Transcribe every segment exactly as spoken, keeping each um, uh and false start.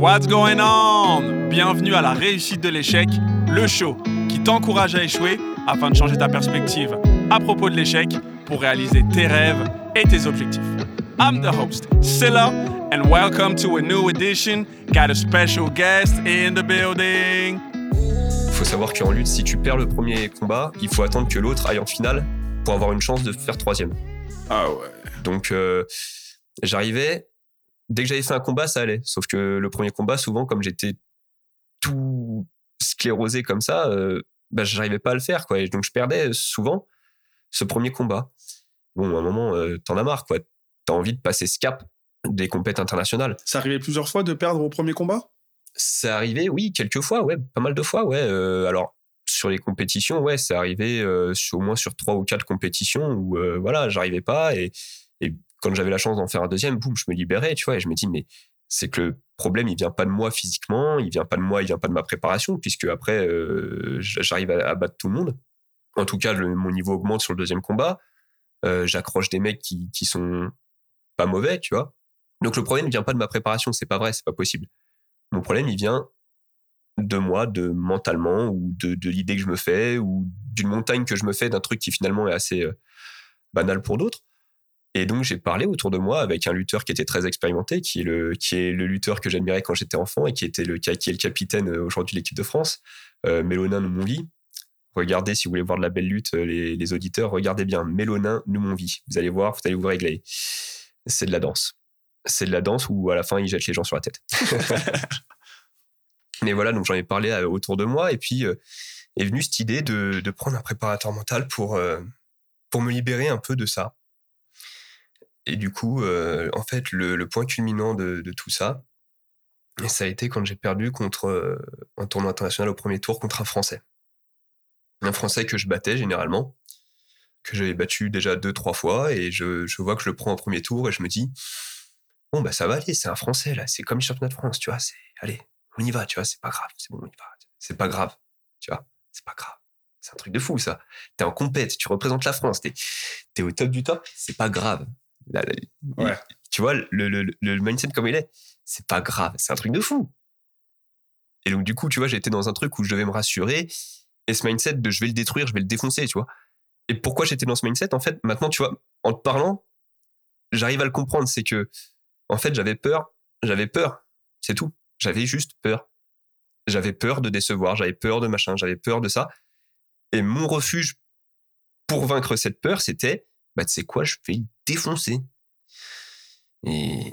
What's going on? Bienvenue à la réussite de l'échec, le show qui t'encourage à échouer afin de changer ta perspective à propos de l'échec pour réaliser tes rêves et tes objectifs. I'm the host, Cilla, and welcome to a new edition. Got a special guest in the building. Faut savoir qu'en lutte, si tu perds le premier combat, il faut attendre que l'autre aille en finale pour avoir une chance de faire troisième. Ah ouais. Donc euh, j'arrivais, dès que j'avais fait un combat, ça allait. Sauf que le premier combat, souvent, comme j'étais tout sclérosé comme ça, euh, bah, j'arrivais pas à le faire, quoi. Et donc je perdais souvent ce premier combat. Bon, à un moment, euh, t'en as marre, quoi. T'as envie de passer ce cap des compétitions internationales. Ça arrivait plusieurs fois de perdre au premier combat ? Ça arrivait, oui, quelques fois, ouais, pas mal de fois, ouais. Euh, alors, sur les compétitions, ouais, ça arrivait euh, sur, au moins sur trois ou quatre compétitions où, euh, voilà, j'arrivais pas. Et, et quand j'avais la chance d'en faire un deuxième, boum, je me libérais, tu vois. Et je me dis, mais c'est que le problème, il vient pas de moi physiquement, il vient pas de moi, il vient pas de ma préparation, puisque après, euh, j'arrive à, à battre tout le monde. En tout cas, le, mon niveau augmente sur le deuxième combat. Euh, j'accroche des mecs qui, qui sont pas mauvais, tu vois. Donc, le problème, il vient pas de ma préparation. C'est pas vrai, c'est pas possible. Mon problème, il vient de moi, de mentalement, ou de, de l'idée que je me fais, ou d'une montagne que je me fais, d'un truc qui finalement est assez euh, banal pour d'autres. Et donc, j'ai parlé autour de moi avec un lutteur qui était très expérimenté, qui est le, qui est le lutteur que j'admirais quand j'étais enfant et qui, était le, qui est le capitaine aujourd'hui de l'équipe de France, euh, Mélonin Noumonvi. Regardez, si vous voulez voir de la belle lutte, les, les auditeurs, regardez bien Mélonin Noumonvi. Vous allez voir, vous allez vous régler. C'est de la danse. C'est de la danse où à la fin, il jette les gens sur la tête. Mais voilà, donc j'en ai parlé autour de moi et puis euh, est venue cette idée de, de prendre un préparateur mental pour, euh, pour me libérer un peu de ça. Et du coup, euh, en fait, le, le point culminant de, de tout ça, ça a été quand j'ai perdu contre, euh, un tournoi international au premier tour contre un Français. Un Français que je battais généralement, que j'avais battu déjà deux, trois fois, et je, je vois que je le prends au premier tour et je me dis, bon, bah ça va aller, c'est un Français, là, c'est comme le championnat de France, tu vois, c'est, allez, on y va, tu vois, c'est pas grave, c'est bon, on y va, c'est pas grave, tu vois, c'est pas grave. C'est un truc de fou, ça. T'es en compète, tu représentes la France, t'es, t'es au top du top, c'est pas grave. La, la, ouais. Tu vois, le, le, le mindset comme il est, c'est pas grave, c'est un truc de fou. Et donc, du coup, tu vois, j'étais dans un truc où je devais me rassurer, et ce mindset de je vais le détruire, je vais le défoncer, tu vois. Et pourquoi j'étais dans ce mindset, en fait, maintenant, tu vois, en te parlant, j'arrive à le comprendre, c'est que, en fait, j'avais peur, j'avais peur, c'est tout. J'avais juste peur. J'avais peur de décevoir, j'avais peur de machin, j'avais peur de ça. Et mon refuge pour vaincre cette peur, c'était, bah, tu sais quoi, je vais défoncer. Et...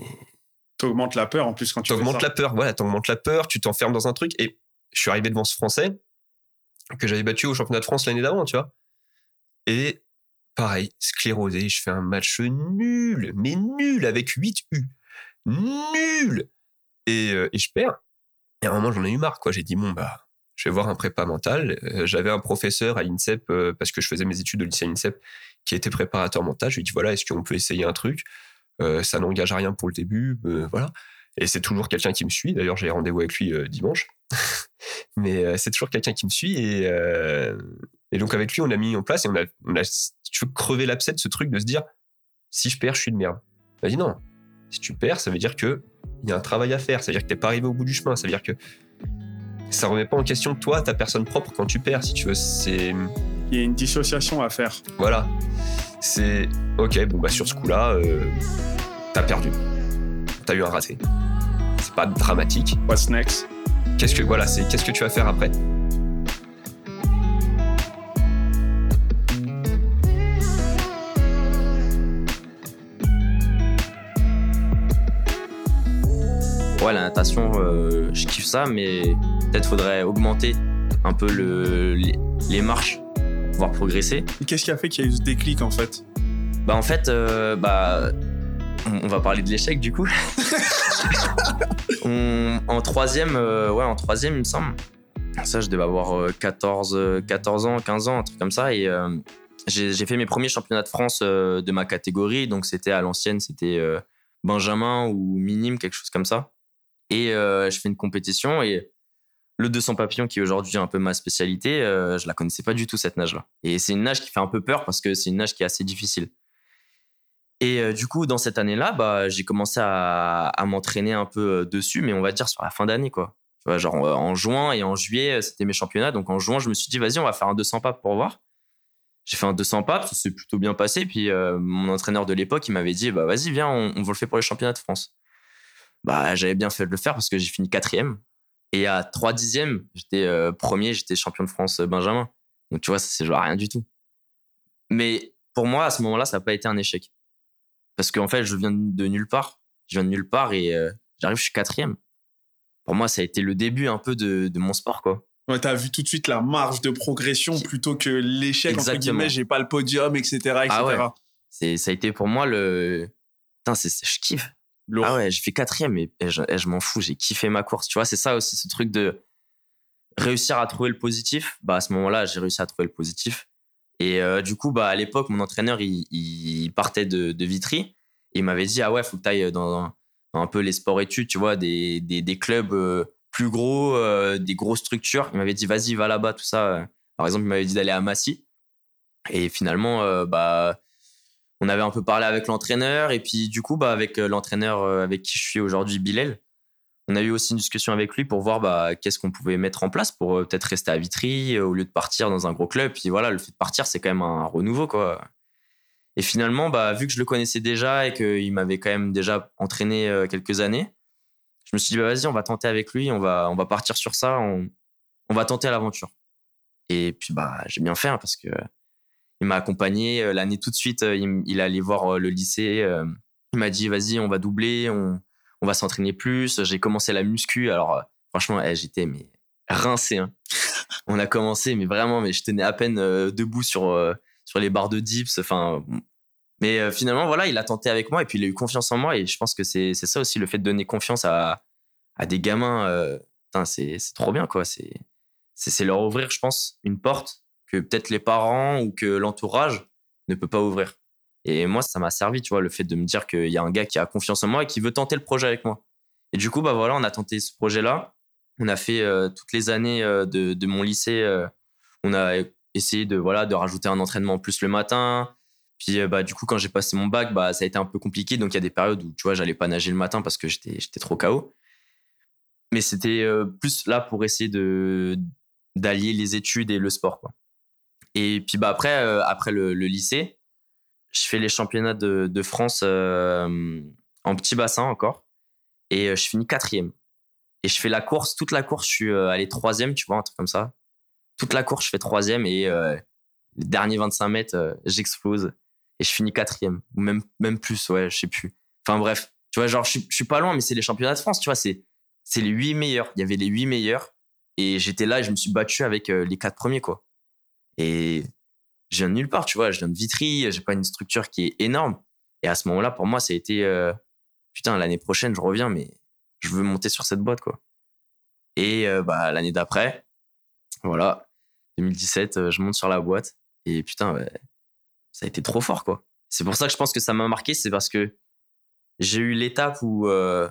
T'augmentes la peur, en plus, quand tu T'augmentes la peur, voilà, t'augmentes la peur, tu t'enfermes dans un truc. Et je suis arrivé devant ce Français que j'avais battu au championnat de France l'année d'avant, tu vois. Et pareil, sclérosé, je fais un match nul, mais nul, avec huit U. Nul! Et, euh, et je perds. Et à un moment, j'en ai eu marre, quoi. J'ai dit, bon, bah, je vais voir un prépa mental. Euh, j'avais un professeur à l'INSEP, euh, parce que je faisais mes études au lycée INSEP, qui était préparateur mental. Je lui ai dit, voilà, est-ce qu'on peut essayer un truc ? Euh, ça n'engage à rien pour le début, euh, voilà. Et c'est toujours quelqu'un qui me suit. D'ailleurs, j'ai rendez-vous avec lui euh, dimanche. Mais euh, c'est toujours quelqu'un qui me suit. Et, euh, et donc, avec lui, on a mis en place et on a, on a tu veux crever l'abcès de ce truc de se dire, si je perds, je suis de merde. Il m'a dit, non, si tu perds, ça veut dire que il y a un travail à faire, c'est-à-dire que t'es pas arrivé au bout du chemin, c'est-à-dire que ça remet pas en question toi, ta personne propre quand tu perds, si tu veux, c'est... Il y a une dissociation à faire. Voilà, c'est... Ok, bon bah sur ce coup-là, euh, t'as perdu, t'as eu un raté, c'est pas dramatique. What's next ? Qu'est-ce que... Voilà, c'est qu'est-ce que tu vas faire après ? Ouais, la natation, euh, je kiffe ça, mais peut-être faudrait augmenter un peu le, les, les marches pour pouvoir progresser. Et qu'est-ce qui a fait qu'il y a eu ce déclic, en fait ? Bah, en fait, euh, bah, on, on va parler de l'échec, du coup. on, en troisième, euh, ouais, en troisième, il me semble. Ça, je devais avoir quatorze, quatorze ans, quinze ans, un truc comme ça. Et euh, j'ai, j'ai fait mes premiers championnats de France euh, de ma catégorie. Donc, c'était à l'ancienne, c'était euh, Benjamin ou Minime, quelque chose comme ça. Et euh, je fais une compétition et le deux cents papillons, qui est aujourd'hui un peu ma spécialité, euh, je la connaissais pas du tout, cette nage-là. Et c'est une nage qui fait un peu peur parce que c'est une nage qui est assez difficile. Et euh, du coup, dans cette année-là, bah, j'ai commencé à, à m'entraîner un peu dessus, mais on va dire sur la fin d'année, quoi. Tu vois, genre en, en juin et en juillet, c'était mes championnats. Donc en juin, je me suis dit, vas-y, on va faire un deux cents papes pour voir. J'ai fait un deux cents papes, ça s'est plutôt bien passé. Puis euh, mon entraîneur de l'époque, il m'avait dit, bah, vas-y, viens, on, on va le faire pour les championnats de France. Bah, j'avais bien fait de le faire parce que j'ai fini quatrième. Et à trois dixièmes, j'étais euh, premier, j'étais champion de France Benjamin. Donc tu vois, ça, c'est genre rien du tout. Mais pour moi, à ce moment-là, ça n'a pas été un échec. Parce qu'en fait, je viens de nulle part. Je viens de nulle part et euh, j'arrive, je suis quatrième. Pour moi, ça a été le début un peu de, de mon sport, quoi. Ouais, t'as vu tout de suite la marge de progression plutôt que l'échec, exactement, entre guillemets, j'ai pas le podium, et cetera, et cetera. Ah ouais. C'est, ça a été pour moi le... Putain, c'est, c'est, je kiffe. Lourd. Ah ouais, j'ai fait quatrième et, et, je, et je m'en fous, j'ai kiffé ma course. Tu vois, c'est ça aussi, ce truc de réussir à trouver le positif. Bah, à ce moment-là, j'ai réussi à trouver le positif. Et euh, du coup, bah, à l'époque, mon entraîneur, il, il partait de, de Vitry. Et il m'avait dit, ah ouais, faut que t'ailles dans, dans un peu les sports-études, tu vois, des, des, des clubs euh, plus gros, euh, des grosses structures. Il m'avait dit, vas-y, va là-bas, tout ça. Par exemple, il m'avait dit d'aller à Massy. Et finalement, euh, bah, on avait un peu parlé avec l'entraîneur. Et puis, du coup, bah, avec l'entraîneur avec qui je suis aujourd'hui, Billel, on a eu aussi une discussion avec lui pour voir bah, qu'est-ce qu'on pouvait mettre en place pour euh, peut-être rester à Vitry euh, au lieu de partir dans un gros club. Puis voilà, le fait de partir, c'est quand même un renouveau, quoi. Et finalement, bah, vu que je le connaissais déjà et qu'il m'avait quand même déjà entraîné euh, quelques années, je me suis dit, bah, vas-y, on va tenter avec lui, on va, on va partir sur ça, on, on va tenter à l'aventure. Et puis, bah, j'ai bien fait hein, parce qu'il euh, m'a accompagné euh, l'année tout de suite. Euh, il, il allait voir euh, le lycée. Euh, il m'a dit, vas-y, on va doubler, on... on va s'entraîner plus. J'ai commencé la muscu. Alors, franchement, eh, j'étais mais, rincé. Hein. On a commencé, mais vraiment, mais je tenais à peine euh, debout sur, euh, sur les barres de dips. Enfin, mais euh, finalement, voilà, il a tenté avec moi et puis il a eu confiance en moi. Et je pense que c'est, c'est ça aussi, le fait de donner confiance à, à des gamins. Euh, putain, c'est, c'est trop bien, quoi. C'est, c'est, c'est leur ouvrir, je pense, une porte que peut-être les parents ou que l'entourage ne peut pas ouvrir. Et moi, ça m'a servi, tu vois, le fait de me dire qu'il y a un gars qui a confiance en moi et qui veut tenter le projet avec moi. Et du coup, bah voilà, on a tenté ce projet-là. On a fait euh, toutes les années euh, de, de mon lycée. Euh, on a essayé de, voilà, de rajouter un entraînement en plus le matin. Puis, euh, bah, du coup, quand j'ai passé mon bac, bah, ça a été un peu compliqué. Donc, il y a des périodes où, tu vois, j'allais pas nager le matin parce que j'étais, j'étais trop K O. Mais c'était euh, plus là pour essayer de, d'allier les études et le sport, quoi. Et puis, bah, après, euh, après le, le lycée, je fais les championnats de, de France euh, en petit bassin encore. Et je finis quatrième. Et je fais la course. Toute la course, je suis euh, allé troisième, tu vois, un truc comme ça. Toute la course, je fais troisième. Et euh, les derniers vingt-cinq mètres, euh, j'explose. Et je finis quatrième. Ou même, même plus, ouais, je sais plus. Enfin bref, tu vois, genre, je, je suis pas loin, mais c'est les championnats de France, tu vois. C'est, c'est les huit meilleurs. Il y avait les huit meilleurs. Et j'étais là et je me suis battu avec euh, les quatre premiers, quoi. Et... je viens de nulle part, tu vois. Je viens de Vitry, j'ai pas une structure qui est énorme. Et à ce moment-là, pour moi, ça a été euh, putain, l'année prochaine, je reviens, mais je veux monter sur cette boîte, quoi. Et euh, bah, l'année d'après, voilà, deux mille dix-sept, je monte sur la boîte. Et putain, bah, ça a été trop fort, quoi. C'est pour ça que je pense que ça m'a marqué, c'est parce que j'ai eu l'étape où, euh,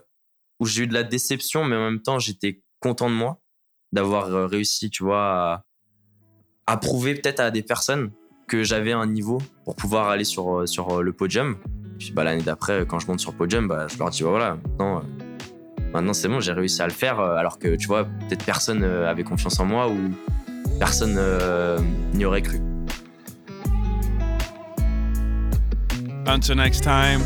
où j'ai eu de la déception, mais en même temps, j'étais content de moi d'avoir réussi, tu vois, à, à prouver peut-être à des personnes que j'avais un niveau pour pouvoir aller sur, sur le podium. Et puis bah, l'année d'après, quand je monte sur le podium, bah, je leur dis, bah, voilà, maintenant, euh, maintenant c'est bon, j'ai réussi à le faire, alors que tu vois, peut-être personne euh, avait confiance en moi ou personne euh, n'y aurait cru. Until next time,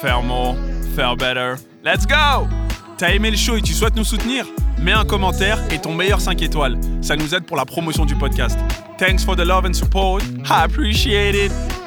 faire more, faire better. Let's go! T'as aimé le show et tu souhaites nous soutenir? Mets un commentaire et ton meilleur cinq étoiles. Ça nous aide pour la promotion du podcast. Thanks for the love and support. I appreciate it.